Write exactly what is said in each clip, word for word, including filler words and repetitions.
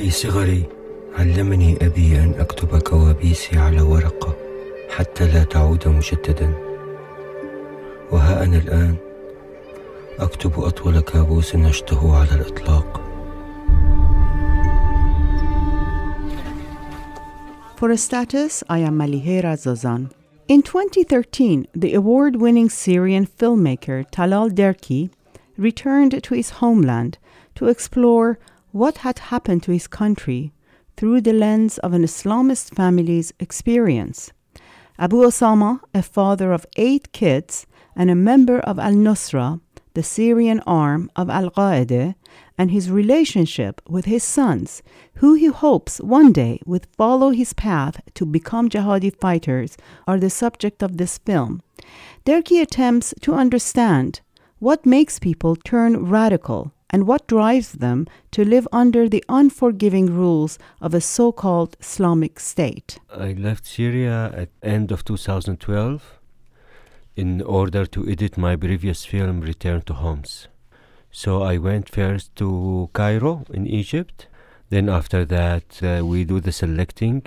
في صغري علمني أبي أن أكتب كوابيسي على ورقة حتى لا تعود مجددا، وها أنا الآن أكتب أطول كابوس عشته على الإطلاق. For a status, I am Malihera Zozan. In twenty thirteen, the award-winning Syrian filmmaker Talal Derki returned to his homeland to explore what had happened to his country through the lens of an Islamist family's experience. Abu Osama, a father of eight kids and a member of al-Nusra, the Syrian arm of Al Qaeda, and his relationship with his sons, who he hopes one day would follow his path to become jihadi fighters, are the subject of this film. Derki attempts to understand what makes people turn radical and what drives them to live under the unforgiving rules of a so-called Islamic State. I left Syria at the end of two thousand twelve. In order to edit my previous film, Return to Homs. So I went first to Cairo in Egypt. Then after that, uh, we do the selecting.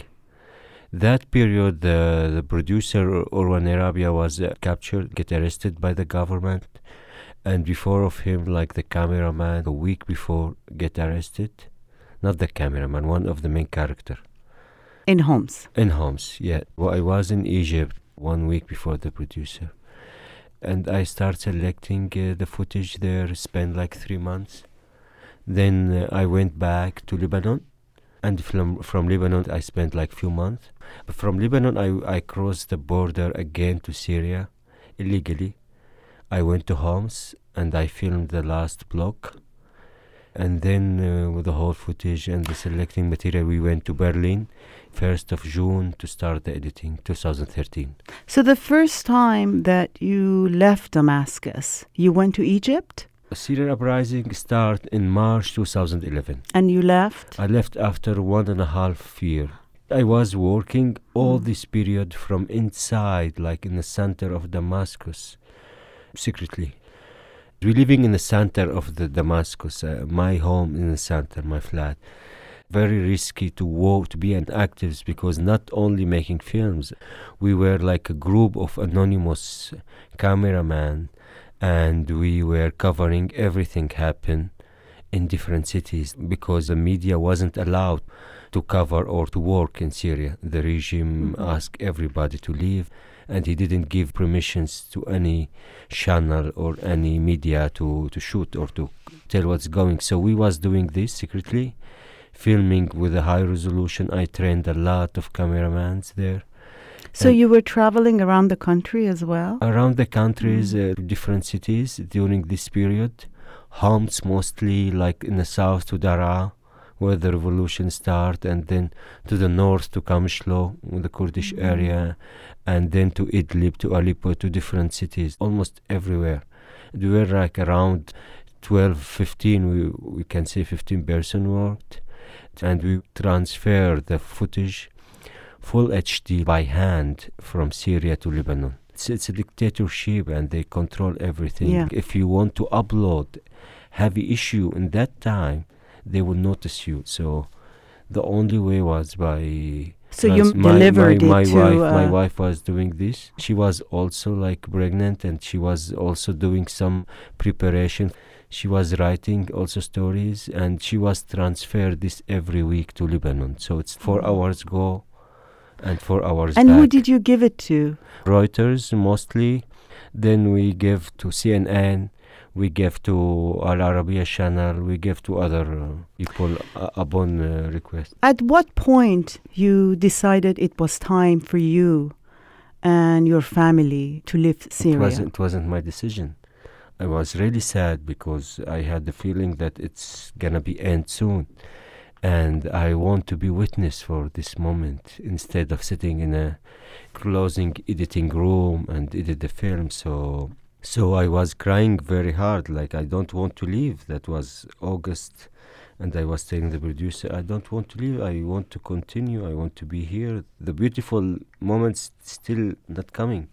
That period, uh, the producer, Orwan Arabia, was uh, captured, get arrested by the government. And before of him, like the cameraman, a week before, get arrested. Not the cameraman, one of the main character. In Homs? In Homs, yeah. Well, I was in Egypt one week before the producer. And I start selecting uh, the footage there, spent like three months. Then uh, I went back to Lebanon. And from, from Lebanon, I spent like few months. But from Lebanon, I, I crossed the border again to Syria, illegally. I went to Homs and I filmed the last block. And then uh, with the whole footage and the selecting material, we went to Berlin, first of June, to start the editing, two thousand thirteen. So the first time that you left Damascus, you went to Egypt? The Syrian uprising started in March two thousand eleven. And you left? I left after one and a half year. I was working all mm. this period from inside, like in the center of Damascus, secretly. We're living in the center of the Damascus, uh, my home in the center, my flat. Very risky to work, to be an activist, because not only making films, we were like a group of anonymous cameramen, and we were covering everything happen in different cities, because the media wasn't allowed to cover or to work in Syria. The regime mm-hmm. asked everybody to leave. And he didn't give permissions to any channel or any media to, to shoot or to tell what's going. So we was doing this secretly, filming with a high resolution. I trained a lot of cameramans there. So and you were traveling around the country as well? Around the countries, mm-hmm. uh, different cities during this period. Homs mostly, like in the south to Daraa, where the revolution started, and then to the north to Kamishlo, the Kurdish mm-hmm. area, and then to Idlib, to Aleppo, to different cities, almost everywhere. We were like around twelve, fifteen, we, we can say fifteen person worked, and we transferred the footage full H D by hand from Syria to Lebanon. It's, it's a dictatorship and they control everything. Yeah. If you want to upload heavy issue in that time, they will notice you. So the only way was by... So you my, delivered my, my it to... Wife, uh, my wife was doing this. She was also like pregnant and she was also doing some preparation. She was writing also stories and she was transferred this every week to Lebanon. So it's four hours go and four hours and back. And who did you give it to? Reuters mostly. Then we gave to C N N. We gave to Al Arabiya channel, we gave to other uh, people uh, upon uh, request. At what point you decided it was time for you and your family to leave Syria? It wasn't, it wasn't my decision. I was really sad because I had the feeling that it's going to be end soon. And I want to be witness for this moment instead of sitting in a closing editing room and edit the film. So... So I was crying very hard, like I don't want to leave. That was August, and I was telling the producer, I don't want to leave, I want to continue, I want to be here. The beautiful moments still not coming.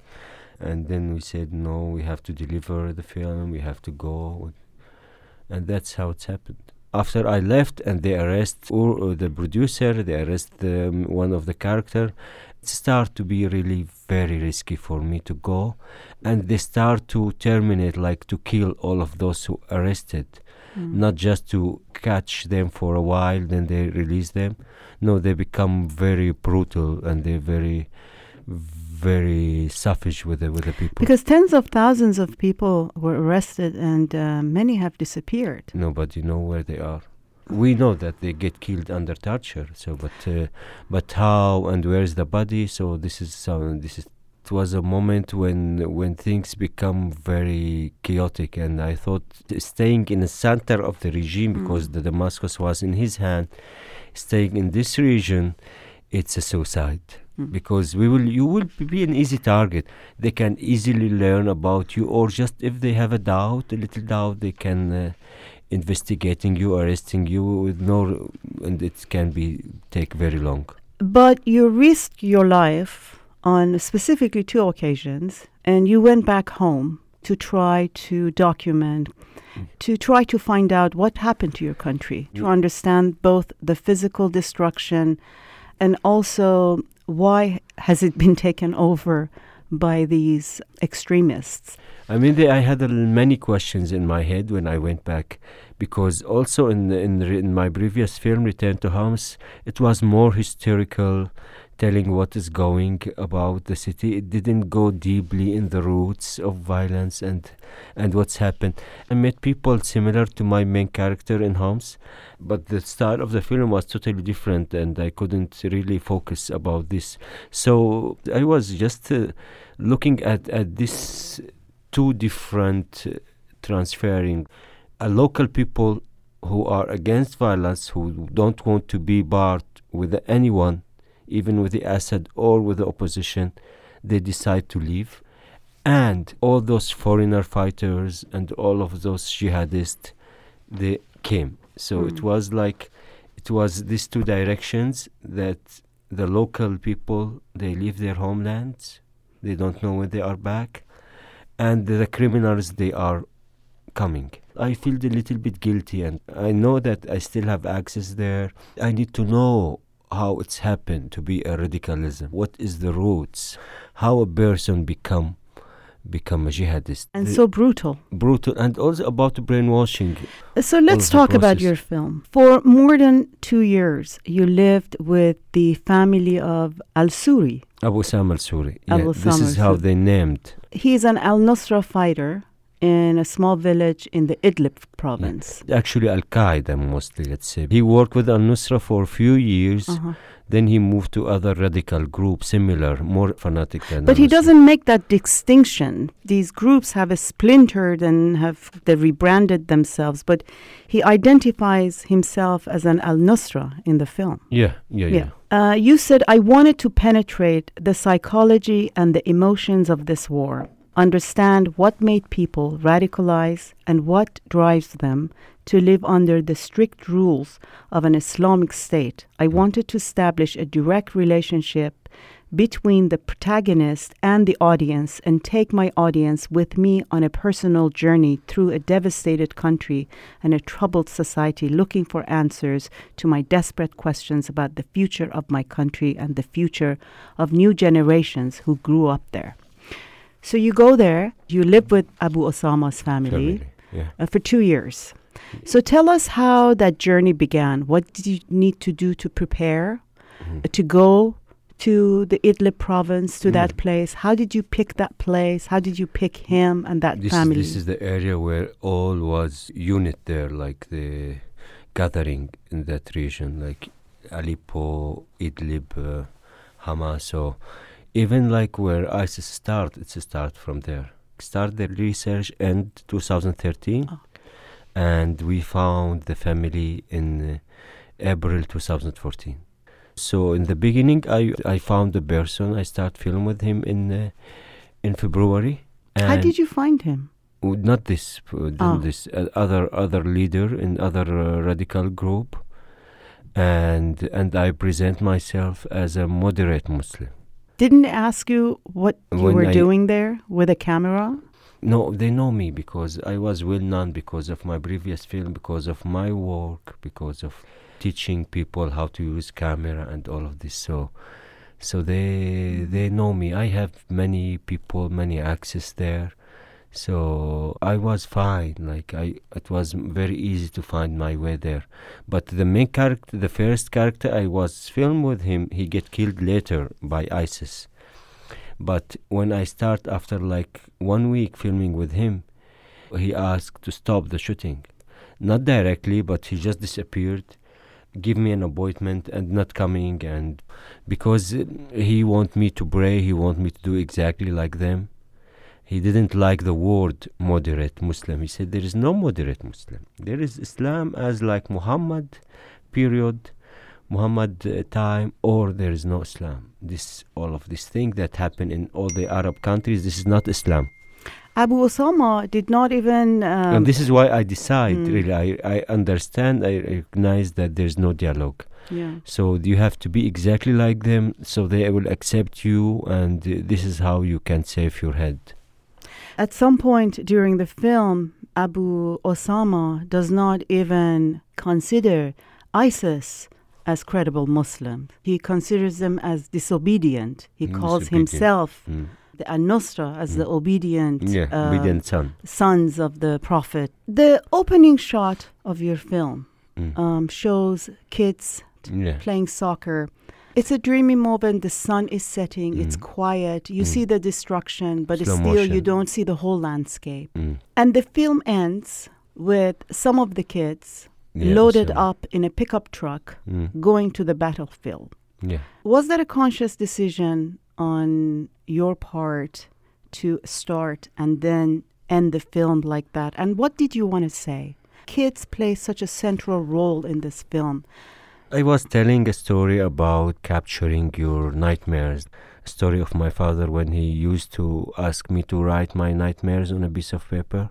And then we said, no, we have to deliver the film, we have to go. And that's how it happened. After I left, and they arrest or, or the producer, they arrest the, one of the character. It started to be really very risky for me to go, and they start to terminate, like to kill all of those who arrested, mm. not just to catch them for a while, then they release them. No, they become very brutal, and they're very, very savage with the with the people. Because tens of thousands of people were arrested, and uh, many have disappeared. Nobody know where they are. We know that they get killed under torture. So, but uh, but how and where is the body? So this is uh, this is. It was a moment when when things become very chaotic, and I thought staying in the center of the regime, mm. because the Damascus was in his hand, staying in this region, it's a suicide. Because we will, you will be an easy target. They can easily learn about you, or just if they have a doubt, a little doubt, they can uh, investigating you, arresting you with no, and it can be take very long. But you risked your life on specifically two occasions, and you went back home to try to document, mm. to try to find out what happened to your country, mm. to understand both the physical destruction and also. Why has it been taken over by these extremists? I mean, they, I had uh, many questions in my head when I went back, because also in in, in my previous film, Return to Homs, it was more historical, telling what is going about the city. It didn't go deeply in the roots of violence and and what's happened. I met people similar to my main character in Homs, but the style of the film was totally different, and I couldn't really focus about this. So I was just uh, looking at, at this two different uh, transferring. A local people who are against violence, who don't want to be barred with anyone, even with the Assad or with the opposition, they decide to leave. And all those foreigner fighters and all of those jihadists, they came. So mm. it was like, it was these two directions that the local people, they leave their homelands, they don't know when they are back, and the criminals, they are coming. I feel a little bit guilty, and I know that I still have access there. I need to know how it's happened to be a radicalism. What is the roots? How a person become become a jihadist? And the so brutal. Brutal, and also about brainwashing. So let's talk about your film. For more than two years, you lived with the family of Al Suri. Abu Osama Al Suri. Yeah, Abu Osama this is how they named. He's an al-Nusra fighter in a small village in the Idlib province. Actually, Al Qaeda mostly, let's say. He worked with al-Nusra for a few years, uh-huh. then he moved to other radical groups, similar, more fanatic than But al-Nusra. He doesn't make that distinction. These groups have splintered and have they rebranded themselves, but he identifies himself as an al-Nusra in the film. Yeah, yeah, yeah. yeah. Uh, you said, I wanted to penetrate the psychology and the emotions of this war. Understand what made people radicalize and what drives them to live under the strict rules of an Islamic State. I wanted to establish a direct relationship between the protagonist and the audience and take my audience with me on a personal journey through a devastated country and a troubled society, looking for answers to my desperate questions about the future of my country and the future of new generations who grew up there. So you go there, you live with Abu Osama's family, family yeah. uh, for two years. So tell us how that journey began. What did you need to do to prepare, mm-hmm. uh, to go to the Idlib province, to mm-hmm. that place? How did you pick that place? How did you pick him and that this family? Is, this is the area where all was unit there, like the gathering in that region, like Aleppo, Idlib, uh, Hamas, so... Even like where ISIS start, it's a start from there. Start the research in twenty thirteen, oh. and we found the family in uh, April twenty fourteen. So in the beginning, I I found the person. I start film with him in uh, in February. And how did you find him? Not this, uh, oh. this uh, other other leader in other uh, radical group, and and I present myself as a moderate Muslim. Didn't ask you what you when were I, doing there with a camera? No, they know me because I was well known because of my previous film, because of my work, because of teaching people how to use camera and all of this. So so they they know me. I have many people, many access there. So I was fine. Like I, it was very easy to find my way there. But the main character, the first character I was filmed with him, he get killed later by ISIS. But when I start after like one week filming with him, he asked to stop the shooting. Not directly, but he just disappeared, give me an appointment and not coming. And because he want me to pray, he want me to do exactly like them. He didn't like the word moderate Muslim. He said there is no moderate Muslim. There is Islam as like Muhammad period, Muhammad uh, time, or there is no Islam. This, all of this thing that happened in all the Arab countries, this is not Islam. Abu Osama did not even... Um, and this is why I decide, mm. really, I, I understand, I recognize that there's no dialogue. Yeah. So you have to be exactly like them, so they will accept you, and uh, this is how you can save your head. At some point during the film, Abu Osama does not even consider ISIS as credible Muslims. He considers them as disobedient. He mm, calls disobedient. himself mm. the al-Nusra as mm. the obedient, yeah, uh, obedient son. sons of the Prophet. The opening shot of your film mm. um, shows kids t- yeah. playing soccer. It's a dreamy moment. The sun is setting. Mm. It's quiet. You mm. see the destruction, but it's still you don't see the whole landscape. Mm. And the film ends with some of the kids yeah, loaded so. up in a pickup truck mm. going to the battlefield. Yeah. Was that a conscious decision on your part to start and then end the film like that? And what did you want to say? Kids play such a central role in this film. I was telling a story about capturing your nightmares. A story of my father when he used to ask me to write my nightmares on a piece of paper.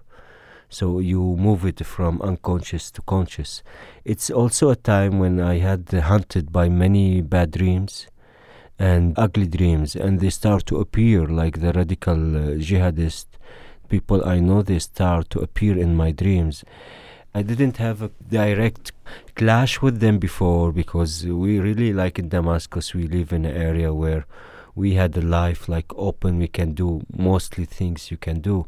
So you move it from unconscious to conscious. It's also a time when I had hunted by many bad dreams and ugly dreams, and they start to appear like the radical uh, jihadist people I know. They start to appear in my dreams. I didn't have a direct clash with them before because we really, like in Damascus, we live in an area where we had a life like open. We can do mostly things you can do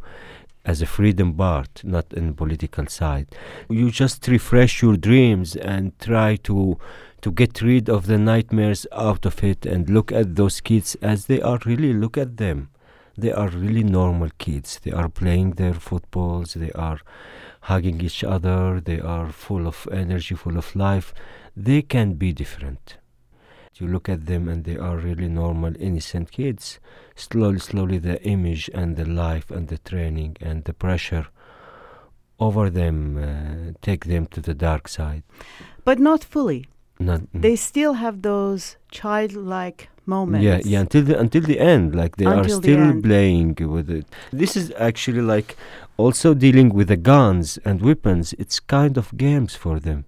as a freedom part, not in political side. You just refresh your dreams and try to to get rid of the nightmares out of it and look at those kids as they are really, look at them. They are really normal kids. They are playing their footballs. They are hugging each other. They are full of energy, full of life. They can be different. You look at them and they are really normal, innocent kids. Slowly, slowly the image and the life and the training and the pressure over them uh, take them to the dark side. But not fully. Not, mm. They still have those childlike moments. Yeah, yeah. Until the until the end, like they until are still playing with it. This is actually like also dealing with the guns and weapons. It's kind of games for them.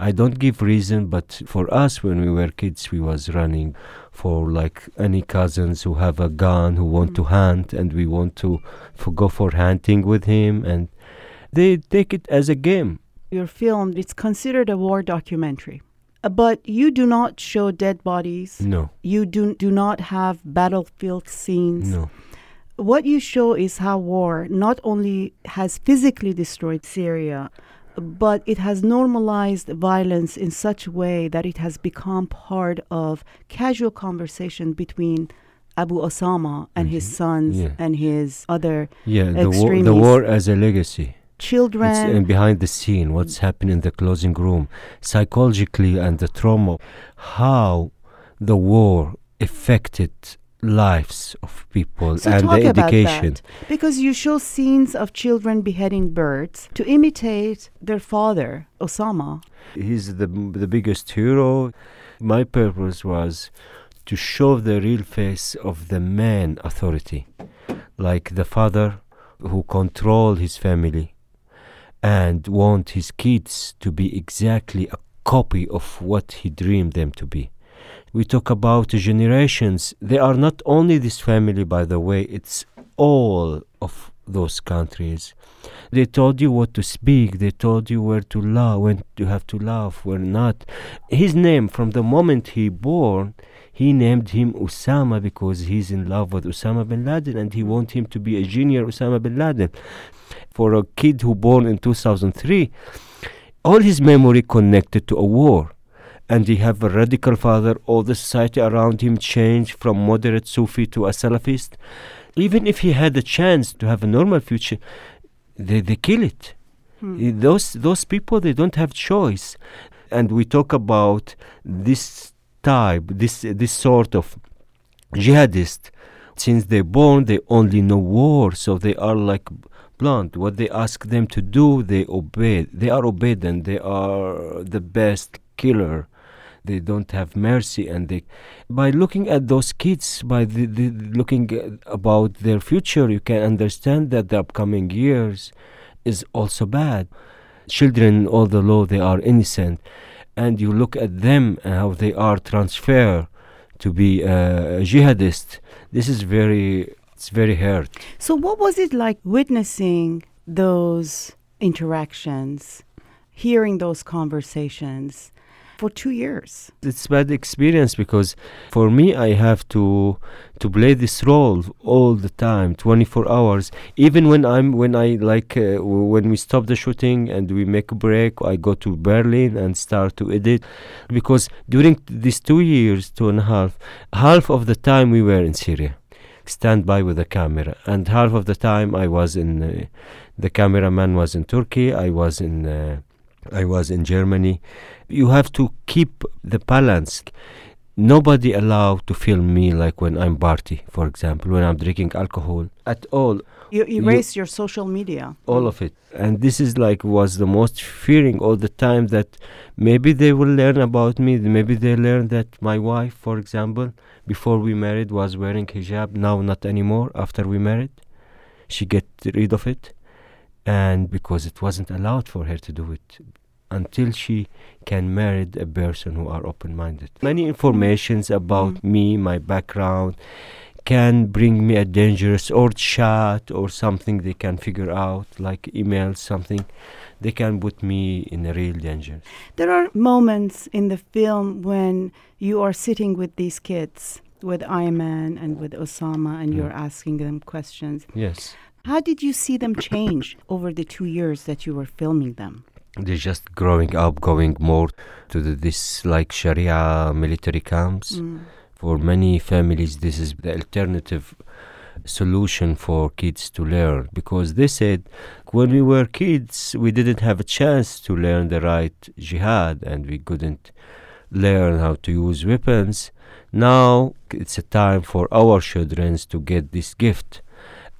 I don't give reason, but for us when we were kids, we was running for like any cousins who have a gun who want mm. to hunt, and we want to f- go for hunting with him, and they take it as a game. Your film, it's considered a war documentary. But you do not show dead bodies. No. You do do not have battlefield scenes. No. What you show is how war not only has physically destroyed Syria, but it has normalized violence in such a way that it has become part of casual conversation between Abu Osama and mm-hmm. his sons yeah. and his other yeah, the extremists. The war as a legacy. Children. It's, and behind the scene, what's happening in the closing room, psychologically, and the trauma, how the war affected lives of people so and the education. That, because you show scenes of children beheading birds to imitate their father, Osama. He's the the biggest hero. My purpose was to show the real face of the man authority, like the father who control his family and want his kids to be exactly a copy of what he dreamed them to be. We talk about generations. They are not only this family, by the way, it's all of those countries. They told you what to speak, they told you where to laugh, when you have to laugh, when not. His name, from the moment he born, he named him Osama because he's in love with Osama bin Laden and he wants him to be a junior Osama bin Laden. For a kid who born in two thousand three, all his memory connected to a war. And he have a radical father, all the society around him changed from moderate Sufi to a Salafist. Even if he had a chance to have a normal future, they, they kill it. Hmm. Those those people, they don't have choice. And we talk about this type, this this sort of jihadist. Since they're born, they only know war, so they are like blunt. What they ask them to do, they obey. They are obedient. They are the best killer. They don't have mercy, and they, by looking at those kids, by the, the looking about their future, you can understand that the upcoming years is also bad. Children, although they are innocent, and you look at them and how they are transferred to be a jihadist. This is very, it's very hard. So, what was it like witnessing those interactions, hearing those conversations? For two years. It's bad experience because for me, I have to to play this role all the time, twenty-four hours. Even when I'm when I like uh, w- when we stop the shooting and we make a break, I go to Berlin and start to edit. Because during these two years, two and a half, half of the time we were in Syria, stand by with the camera, and half of the time I was in. Uh, the cameraman was in Turkey. I was in. Uh, I was in Germany. You have to keep the balance. Nobody allowed to film me like when I'm party, for example, when I'm drinking alcohol at all. You erase you, your social media. All of it. And this is like was the most fearing all the time, that maybe they will learn about me. Maybe they learn that my wife, for example, before we married was wearing hijab. Now not anymore. After we married, she get rid of it. And because it wasn't allowed for her to do it until she can marry a person who are open-minded. Many informations about mm-hmm. me, my background, can bring me a dangerous or chat or something they can figure out, like email, something. They can put me in a real danger. There are moments in the film when you are sitting with these kids, with Ayman and with Osama, and mm. you're asking them questions. Yes. How did you see them change over the two years that you were filming them? They're just growing up, going more to the, this like Sharia military camps. Mm. For many families, this is the alternative solution for kids to learn. Because they said, when we were kids, we didn't have a chance to learn the right jihad and we couldn't learn how to use weapons. Now it's a time for our children to get this gift.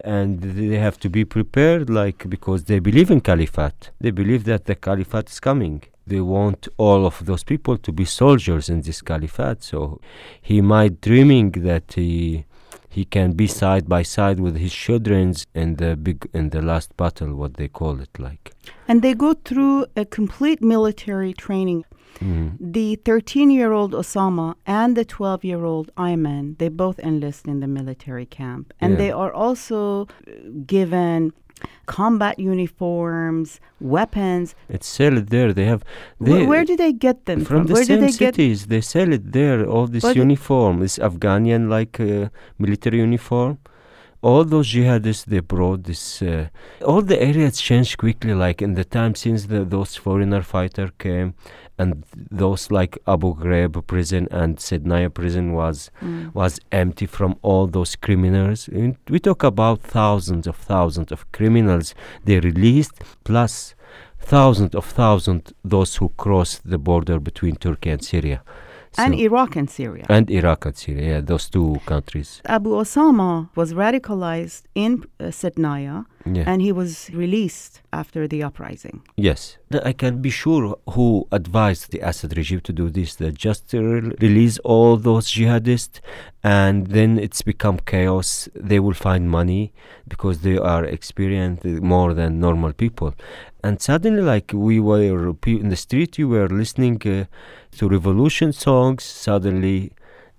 And they have to be prepared, like, because they believe in caliphate. They believe that the caliphate is coming. They want all of those people to be soldiers in this caliphate. So he might dreaming that he he can be side by side with his children in the big in the last battle, what they call it, like. And they go through a complete military training. Mm-hmm. The thirteen-year-old Osama and the twelve-year-old Ayman, they both enlist in the military camp. And yeah. they are also given combat uniforms, weapons. It's sell it there. They have. They where, where do they get them from? From the where same do they cities. Get? They sell it there, all this but uniform, this Afghanian-like uh, military uniform. All those jihadists, they brought this. Uh, all the areas changed quickly, like in the time since the, those foreigner fighter came, and those like Abu Ghraib prison and Sednaya prison was mm. was empty from all those criminals. And we talk about thousands of thousands of criminals they released, plus thousands of thousands those who crossed the border between Turkey and Syria. So and Iraq and Syria. And Iraq and Syria, yeah, those two countries. Abu Osama was radicalized in uh, Sednaya, yeah. and he was released after the uprising. Yes. I can be sure who advised the Assad regime to do this, that just to re- release all those jihadists, and then it's become chaos. They will find money because they are experienced more than normal people. And suddenly, like we were in the street, you were listening uh, to revolution songs. Suddenly,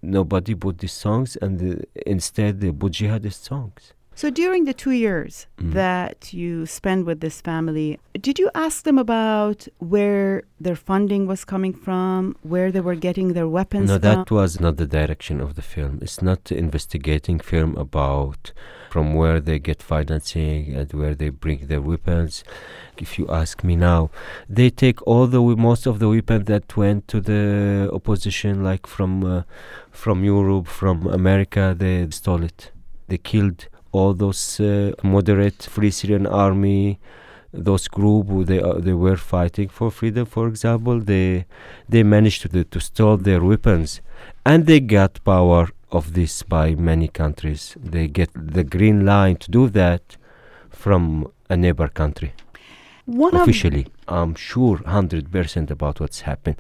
nobody put these songs, and uh, instead they put jihadist songs. So during the two years mm-hmm. that you spent with this family, did you ask them about where their funding was coming from, where they were getting their weapons no, from? No, that was not the direction of the film. It's not an investigating film about from where they get financing and where they bring their weapons. If you ask me now, they take all the most of the weapons that went to the opposition, like from uh, from Europe, from America. They stole it. They killed all those uh, moderate Free Syrian Army, those group who they uh, they were fighting for freedom, for example, they they managed to to steal their weapons, and they got power of this by many countries. They get the green line to do that from a neighbor country. What officially, I'm sure one hundred percent about what's happened.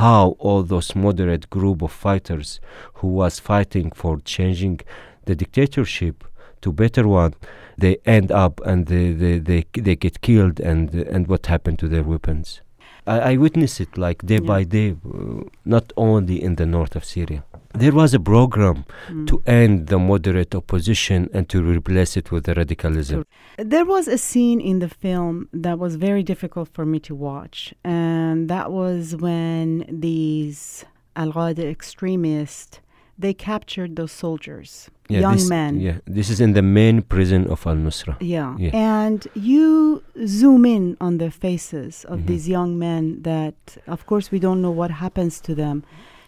How all those moderate group of fighters who was fighting for changing the dictatorship to better one, they end up and they they, they, they get killed, and and what happened to their weapons. I, I witnessed it like day yeah. by day, uh, not only in the north of Syria. There was a program mm. to end the moderate opposition and to replace it with the radicalism. There was a scene in the film that was very difficult for me to watch, and that was when these al-Qaeda extremists, they captured those soldiers, yeah, young this, men. Yeah, this is in the main prison of al-Nusra. Yeah. yeah, and you zoom in on the faces of mm-hmm. these young men that, of course, we don't know what happens to them.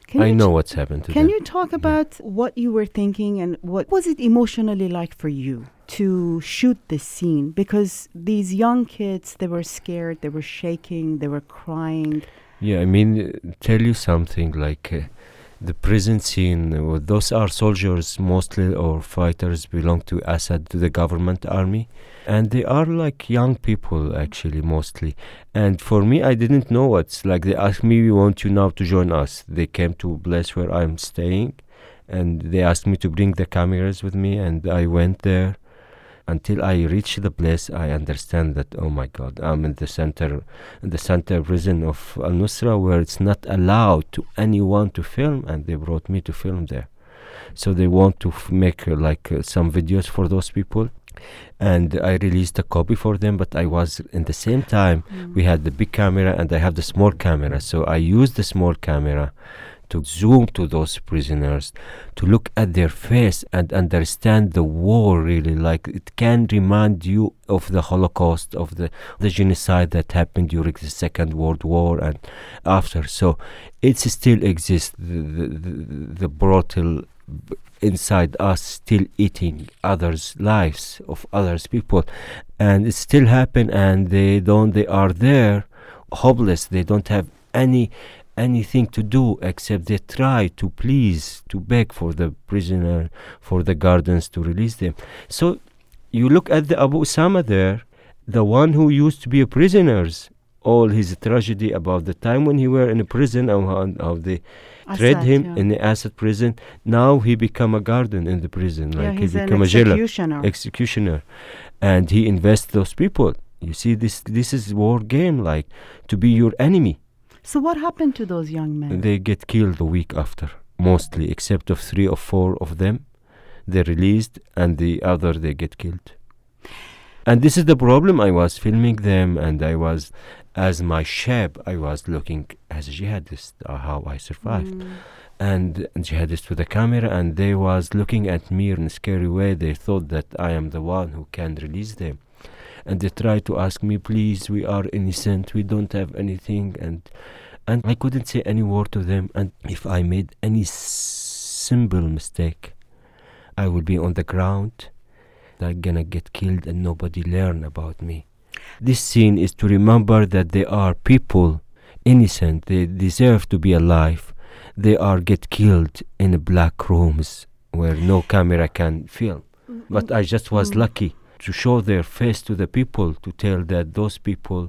Can I know t- what's happened to can them. Can you talk about yeah. what you were thinking and what was it emotionally like for you to shoot this scene? Because these young kids, they were scared, they were shaking, they were crying. Yeah, I mean, uh, tell you something like... Uh, The prison scene, uh, those are soldiers mostly, or fighters belong to Assad, to the government army. And they are like young people, actually, mostly. And for me, I didn't know what's like. They asked me, we want you now to join us. They came to a place where I'm staying, and they asked me to bring the cameras with me, and I went there. Until I reach the place, I understand that, oh my God, I'm in the center, in the center prison of al-Nusra, where it's not allowed to anyone to film, and they brought me to film there. So they want to f- make uh, like uh, some videos for those people, and I released a copy for them, but I was, in the same time, mm. we had the big camera and I have the small camera, so I used the small camera to zoom to those prisoners, to look at their face and understand the war, really. Like, it can remind you of the Holocaust, of the, the genocide that happened during the Second World War and after. So it still exists, the, the, the, the brutal inside us, still eating others' lives of others' people. And it still happen, and they don't, they are there, hopeless. They don't have any... anything to do, except they try to please, to beg for the prisoner, for the guardians to release them. So you look at the Abu Osama there, the one who used to be a prisoner, all his tragedy about the time when he were in a prison, how, how they treat him yeah. in the Assad prison. Now he become a guardian in the prison, yeah, like he become a jailer, executioner, and he invests those people. You see, this this is war game, like to be your enemy. So what happened to those young men? They get killed a week after, mostly, except of three or four of them. They're released, and the other, they get killed. And this is the problem. I was filming them, and I was, as my shab, I was looking as a jihadist, uh, how I survived. Mm. And jihadist with a camera, and they was looking at me in a scary way. They thought that I am the one who can release them. And they tried to ask me, please, we are innocent, we don't have anything. And and I couldn't say any word to them. And if I made any s- simple mistake, I would be on the ground. I'm gonna get killed and nobody learn about me. This scene is to remember that they are people, innocent. They deserve to be alive. They are get killed in black rooms where no camera can film. But I just was lucky to show their face to the people, to tell that those people,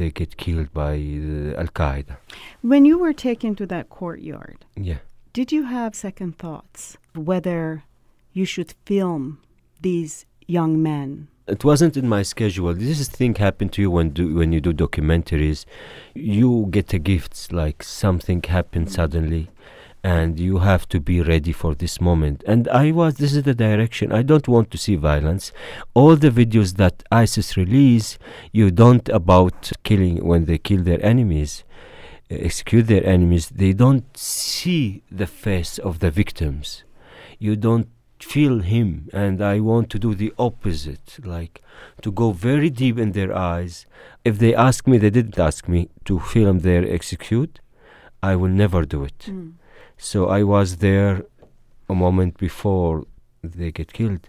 they get killed by uh, al-Qaeda. When you were taken to that courtyard, yeah. did you have second thoughts whether you should film these young men? It wasn't in my schedule. This thing happened to you when do, when you do documentaries. You get a gift, like something happened mm-hmm. suddenly. and you have to be ready for this moment. And I was, this is the direction. I don't want to see violence. All the videos that ISIS release, you don't about killing when they kill their enemies, execute their enemies, they don't see the face of the victims. You don't feel him, and I want to do the opposite, like to go very deep in their eyes. If they ask me, they didn't ask me to film their execute, I will never do it. Mm. So I was there a moment before they get killed.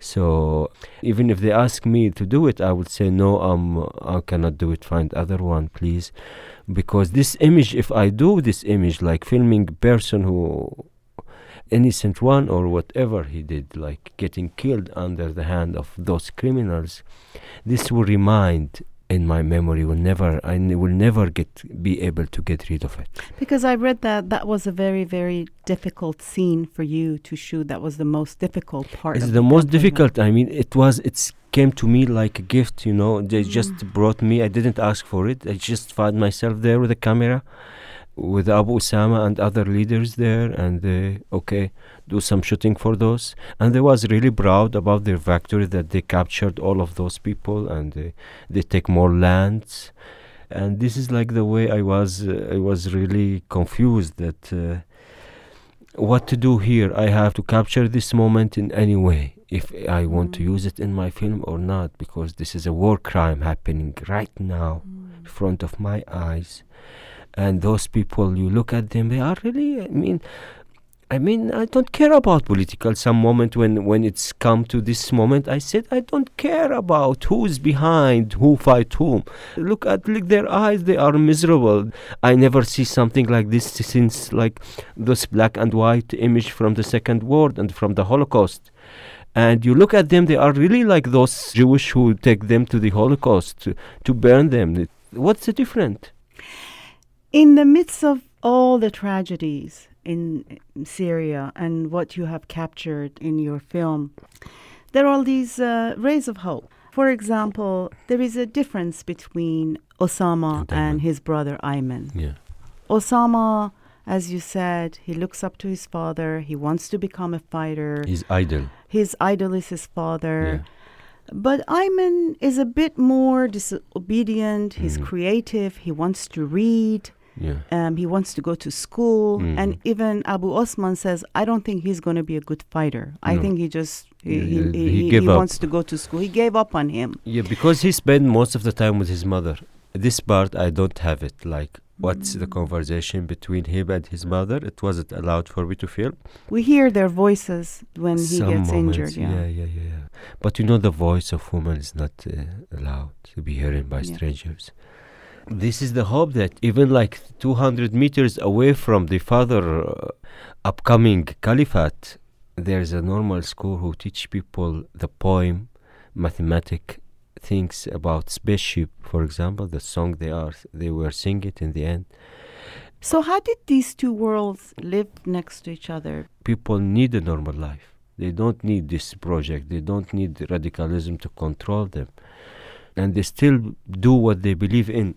So even if they ask me to do it, I would say, no, um, I cannot do it. Find other one, please. Because this image, if I do this image, like filming person who, innocent one or whatever he did, like getting killed under the hand of those criminals, this will remind in my memory, will never, I n- will never get be able to get rid of it. Because I read that that was a very, very difficult scene for you to shoot. That was the most difficult part. It's of the, the most difficult. I mean, it was. It came to me like a gift. You know, they mm. just brought me. I didn't ask for it. I just found myself there with a camera, with Abu Osama and other leaders there, and they, okay, do some shooting for those. And they was really proud about their victory that they captured all of those people, and they, they take more lands. And this is like the way I was, uh, I was really confused that uh, what to do here. I have to capture this moment in any way, if I want mm. to use it in my film or not, because this is a war crime happening right now mm. in front of my eyes. And those people, you look at them, they are really, I mean, I mean, I don't care about political. Some moment when, when it's come to this moment, I said, I don't care about who's behind, who fight whom. Look at look their eyes, they are miserable. I never see something like this since like this black and white image from the Second World and from the Holocaust. And you look at them, they are really like those Jewish who take them to the Holocaust, to, to burn them. What's the difference? In the midst of all the tragedies in Syria and what you have captured in your film, there are all these uh, rays of hope. For example, there is a difference between Osama and, and his brother Ayman. Yeah. Osama, as you said, he looks up to his father. He wants to become a fighter. His idol. His idol is his father. Yeah. But Ayman is a bit more disobedient. Mm-hmm. He's creative. He wants to read. Yeah. Um, he wants to go to school. Mm-hmm. And even Abu Osman says, I don't think he's going to be a good fighter. No. I think he just, he, yeah, he, he, he, he, he wants to go to school. He gave up on him. Yeah, because he spent most of the time with his mother. This part, I don't have it. Like, what's mm-hmm. the conversation between him and his mother? It wasn't allowed for me to film. We hear their voices when he Some gets moments, injured. Yeah. yeah, yeah, yeah. But you know, the voice of woman is not uh, allowed to be heard by yeah. strangers. This is the hope that even like two hundred meters away from the further uh, upcoming caliphate, there is a normal school who teach people the poem, mathematics, things about spaceship, for example, the song they are they were singing in the end. So how did these two worlds live next to each other? People need a normal life. They don't need this project. They don't need radicalism to control them. And they still do what they believe in.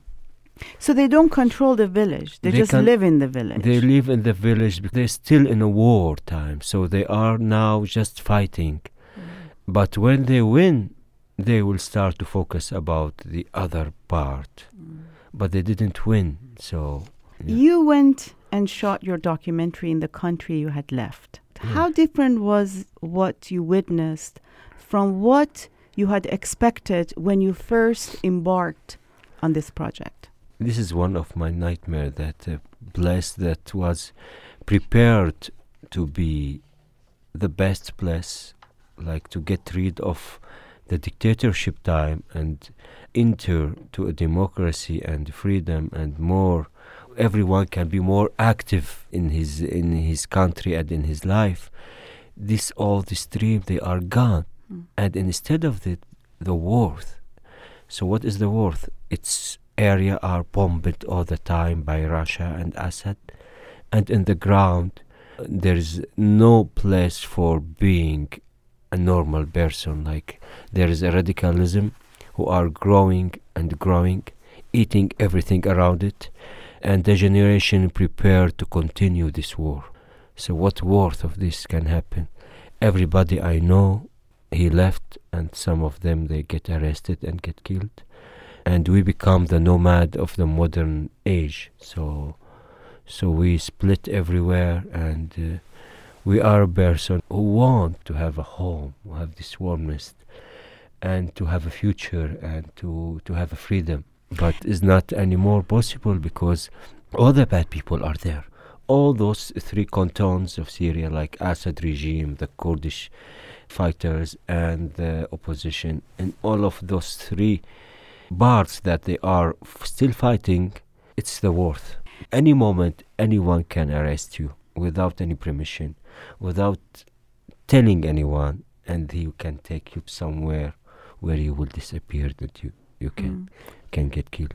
So they don't control the village. They, they just live in the village. They live in the village. They're still in a war time. So they are now just fighting. Mm. But when they win, they will start to focus about the other part. Mm. But they didn't win. So yeah. You went and shot your documentary in the country you had left. Yeah. How different was what you witnessed from what you had expected when you first embarked on this project? This is one of my nightmares, that a uh, place that was prepared to be the best place, like to get rid of the dictatorship time and enter to a democracy and freedom and more. Everyone can be more active in his in his country and in his life. This all this dream, they are gone. And instead of the the worth, so what is the worth? Its area are bombed all the time by Russia and Assad, and in the ground there is no place for being a normal person. Like there is a radicalism who are growing and growing, eating everything around it, and the generation prepared to continue this war. So what worth of this can happen? Everybody I know, he left, and some of them, they get arrested and get killed. And we become the nomad of the modern age. So so we split everywhere, and uh, we are a person who want to have a home, who have this warmness, and to have a future, and to, to have a freedom. But it's not anymore possible because all the bad people are there. All those three cantons of Syria, like Assad regime, the Kurdish fighters, and the opposition, and all of those three parts that they are f- still fighting, it's the worth. Any moment, anyone can arrest you without any permission, without telling anyone, and he can take you somewhere where you will disappear, that you, you can, mm. can get killed.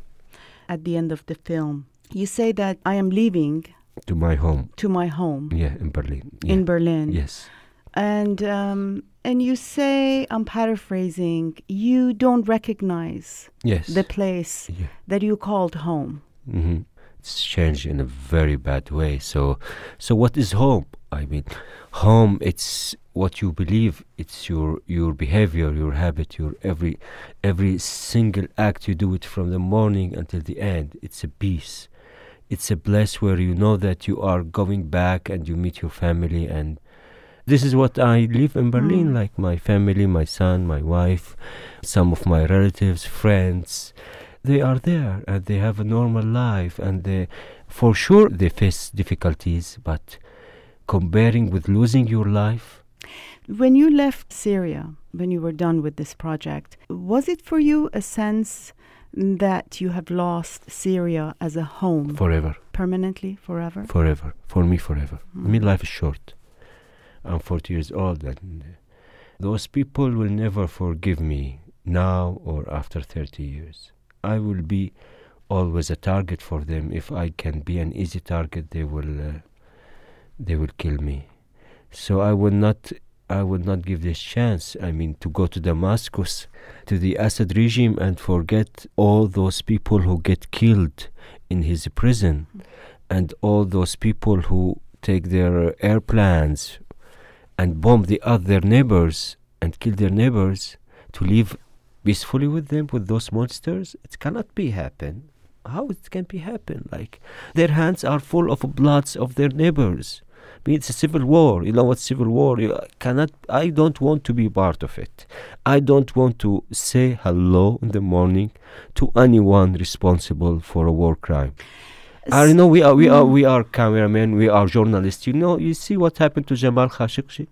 At the end of the film, you say that I am leaving... To my home. To my home. Yeah, in Berlin. Yeah. In Berlin. Yes. And um, and you say, I'm paraphrasing, you don't recognize yes. the place yeah. that you called home. Mm-hmm. It's changed in a very bad way. So, so what is home? I mean, home, it's what you believe. It's your your behavior, your habit, your every every single act you do it from the morning until the end. It's a peace. It's a place where you know that you are going back and you meet your family. And this is what I live in Berlin, mm. like my family, my son, my wife, some of my relatives, friends. They are there and they have a normal life, and they, for sure they face difficulties, but comparing with losing your life. When you left Syria, when you were done with this project, was it for you a sense that you have lost Syria as a home? Forever. Permanently, forever? Forever. For me, forever. Mm. I mean, life is short. I'm forty years old, and those people will never forgive me now or after thirty years. I will be always a target for them. If I can be an easy target, they will uh, they will kill me. So I will not I would not give this chance, I mean, to go to Damascus, to the Assad regime, and forget all those people who get killed in his prison, and all those people who take their airplanes and bomb the other neighbors and kill their neighbors, to live peacefully with them, with those monsters. It cannot be happen. How it can be happen? Like, their hands are full of bloods of their neighbors. It's a civil war. You know what civil war? You cannot. I don't want to be part of it. I don't want to say hello in the morning to anyone responsible for a war crime. S- I know we are. We are. We are cameramen. We are journalists. You know. You see what happened to Jamal Khashoggi.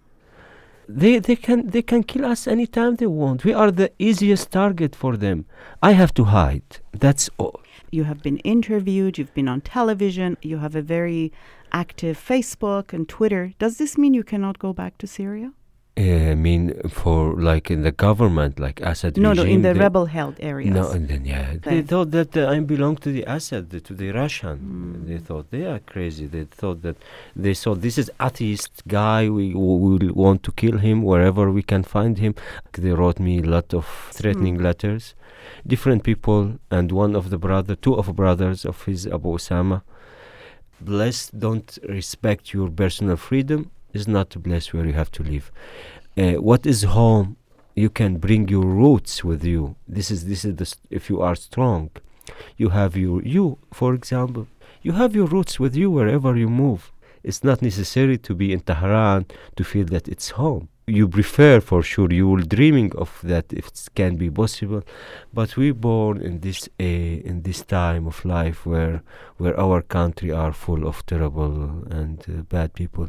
They they can they can kill us anytime they want. We are the easiest target for them. I have to hide. That's all. You have been interviewed. You've been on television. You have a very active Facebook and Twitter. Does this mean you cannot go back to Syria? Uh, I mean, for like in the government, like Assad no, regime. No, no, in the rebel-held areas. No, and then, yeah. They then. thought that uh, I belong to the Assad, the, to the Russian. Mm. They thought they are crazy. They thought that they saw this is atheist guy. We will want to kill him wherever we can find him. They wrote me a lot of threatening mm. letters. Different people, and one of the brother, two of brothers of his, Abu Osama. Bless don't respect your personal freedom is not a place where you have to live. Uh, what is home? You can bring your roots with you. This is this is the st- if you are strong, you have your you. For example, you have your roots with you wherever you move. It's not necessary to be in Tehran to feel that it's home. You prefer, for sure, you will dreaming of that if it can be possible, but we born in this uh, in this time of life where where our country are full of terrible and uh, bad people.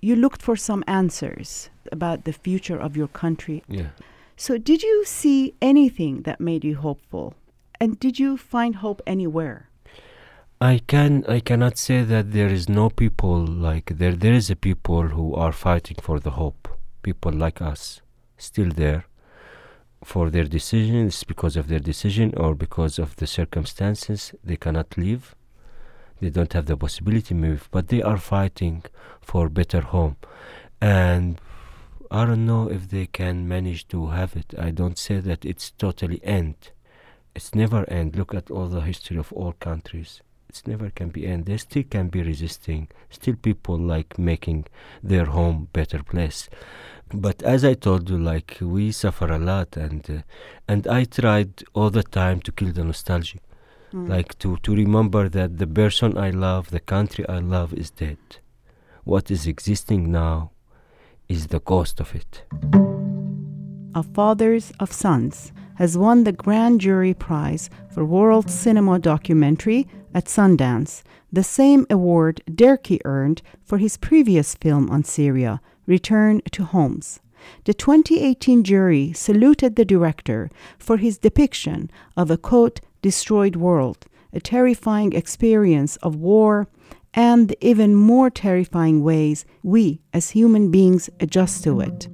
You looked for some answers about the future of your country. Yeah. So did you see anything that made you hopeful, and did you find hope anywhere? I can I cannot say that there is no people like there. There is a people who are fighting for the hope. People like us, still there, for their decisions, because of their decision or because of the circumstances they cannot live. They don't have the possibility to move, but they are fighting for a better home. And I don't know if they can manage to have it. I don't say that it's totally end. It's never end. Look at all the history of all countries. It's never can be end. They still can be resisting. Still people like making their home better place. But as I told you, like, we suffer a lot, and uh, and I tried all the time to kill the nostalgia. Mm. Like to, to remember that the person I love, the country I love is dead. What is existing now is the cost of it. Of Fathers of Sons has won the Grand Jury Prize for World Cinema Documentary at Sundance, the same award Derki earned for his previous film on Syria, Return to Homs. The twenty eighteen jury saluted the director for his depiction of a, quote, destroyed world, a terrifying experience of war, and the even more terrifying ways we as human beings adjust to it.